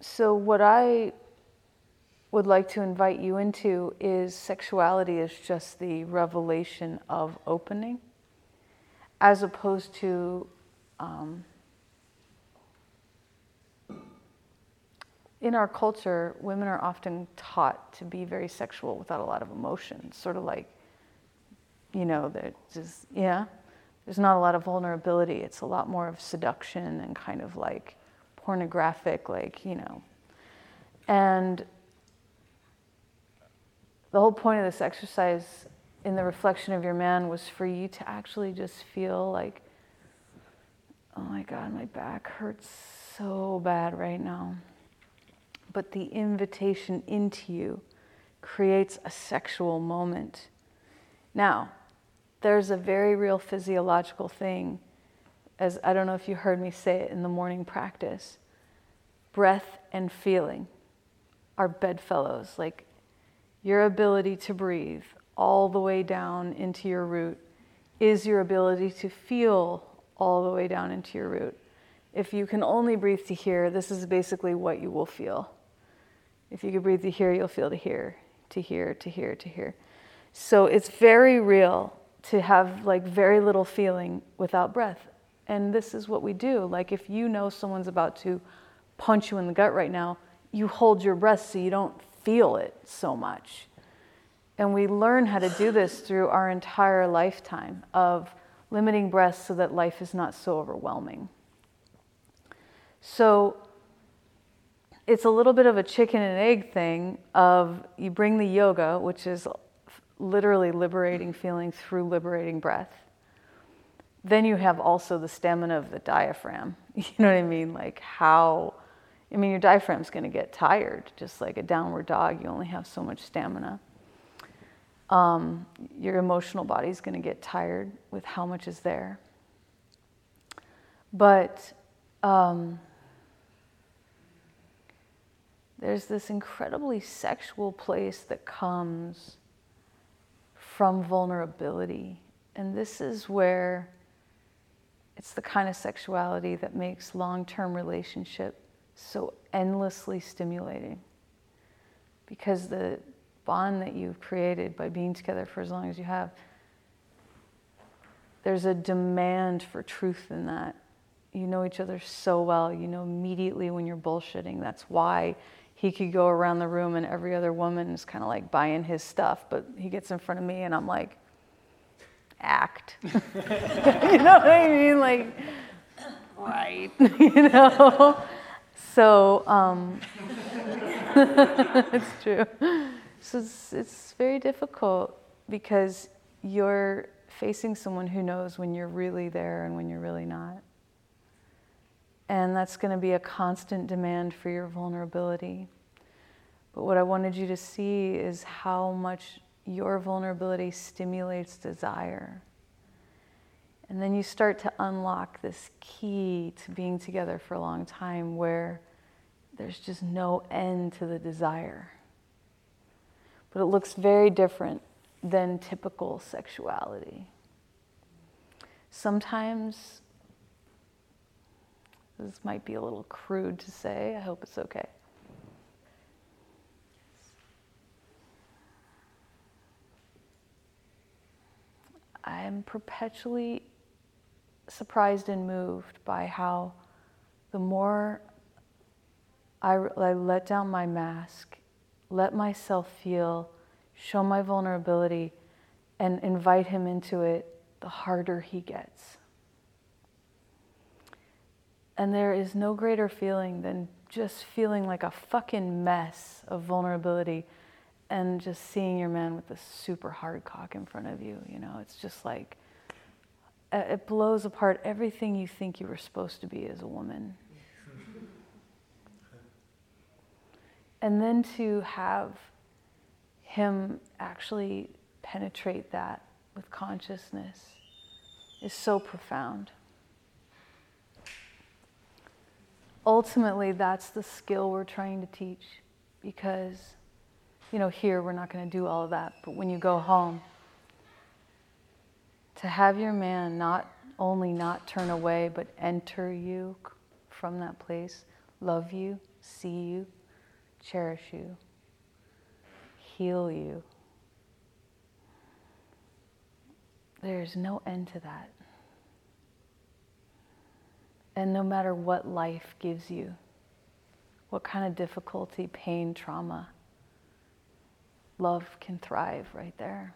So what I would like to invite you into is sexuality is just the revelation of opening, as opposed to in our culture, women are often taught to be very sexual without a lot of emotion, sort of like, you know, they're just, yeah, there's not a lot of vulnerability. It's a lot more of seduction and kind of like pornographic, like, you know. And the whole point of this exercise in the reflection of your man was for you to actually just feel like, oh my God, my back hurts so bad right now. But the invitation into you creates a sexual moment. Now, there's a very real physiological thing, as I don't know if you heard me say it in the morning practice, breath and feeling are bedfellows. Like your ability to breathe all the way down into your root is your ability to feel all the way down into your root. If you can only breathe to here, this is basically what you will feel. If you can breathe to here, you'll feel to here, to here, to here, to here. So it's very real to have like very little feeling without breath. And this is what we do. Like if you know someone's about to punch you in the gut right now, you hold your breath so you don't feel it so much. And we learn how to do this through our entire lifetime of limiting breath so that life is not so overwhelming. So it's a little bit of a chicken and egg thing of you bring the yoga, which is literally liberating feeling through liberating breath. Then you have also the stamina of the diaphragm. You know what I mean? Like how, I mean, your diaphragm's going to get tired, just like a downward dog. You only have so much stamina. Your emotional body's going to get tired with how much is there. But there's this incredibly sexual place that comes from vulnerability. And this is where it's the kind of sexuality that makes long-term relationship so endlessly stimulating. Because the bond that you've created by being together for as long as you have, there's a demand for truth in that. You know each other so well. You know immediately when you're bullshitting. That's why he could go around the room and every other woman is kind of like buying his stuff, but he gets in front of me and I'm like, act. You know what I mean? Like, right. You know? So, it's true. So it's very difficult because you're facing someone who knows when you're really there and when you're really not. And that's going to be a constant demand for your vulnerability. But what I wanted you to see is how much your vulnerability stimulates desire. And then you start to unlock this key to being together for a long time where there's just no end to the desire. But it looks very different than typical sexuality. Sometimes, this might be a little crude to say. I hope it's okay. I'm perpetually surprised and moved by how the more I let down my mask, let myself feel, show my vulnerability, and invite him into it, the harder he gets. And there is no greater feeling than just feeling like a fucking mess of vulnerability and just seeing your man with this super hard cock in front of you. You know, it's just like, it blows apart everything you think you were supposed to be as a woman. And then to have him actually penetrate that with consciousness is so profound. Ultimately, that's the skill we're trying to teach because, you know, here we're not going to do all of that. But when you go home, to have your man not only not turn away, but enter you from that place, love you, see you, cherish you, heal you. There's no end to that. And no matter what life gives you, what kind of difficulty, pain, trauma, love can thrive right there.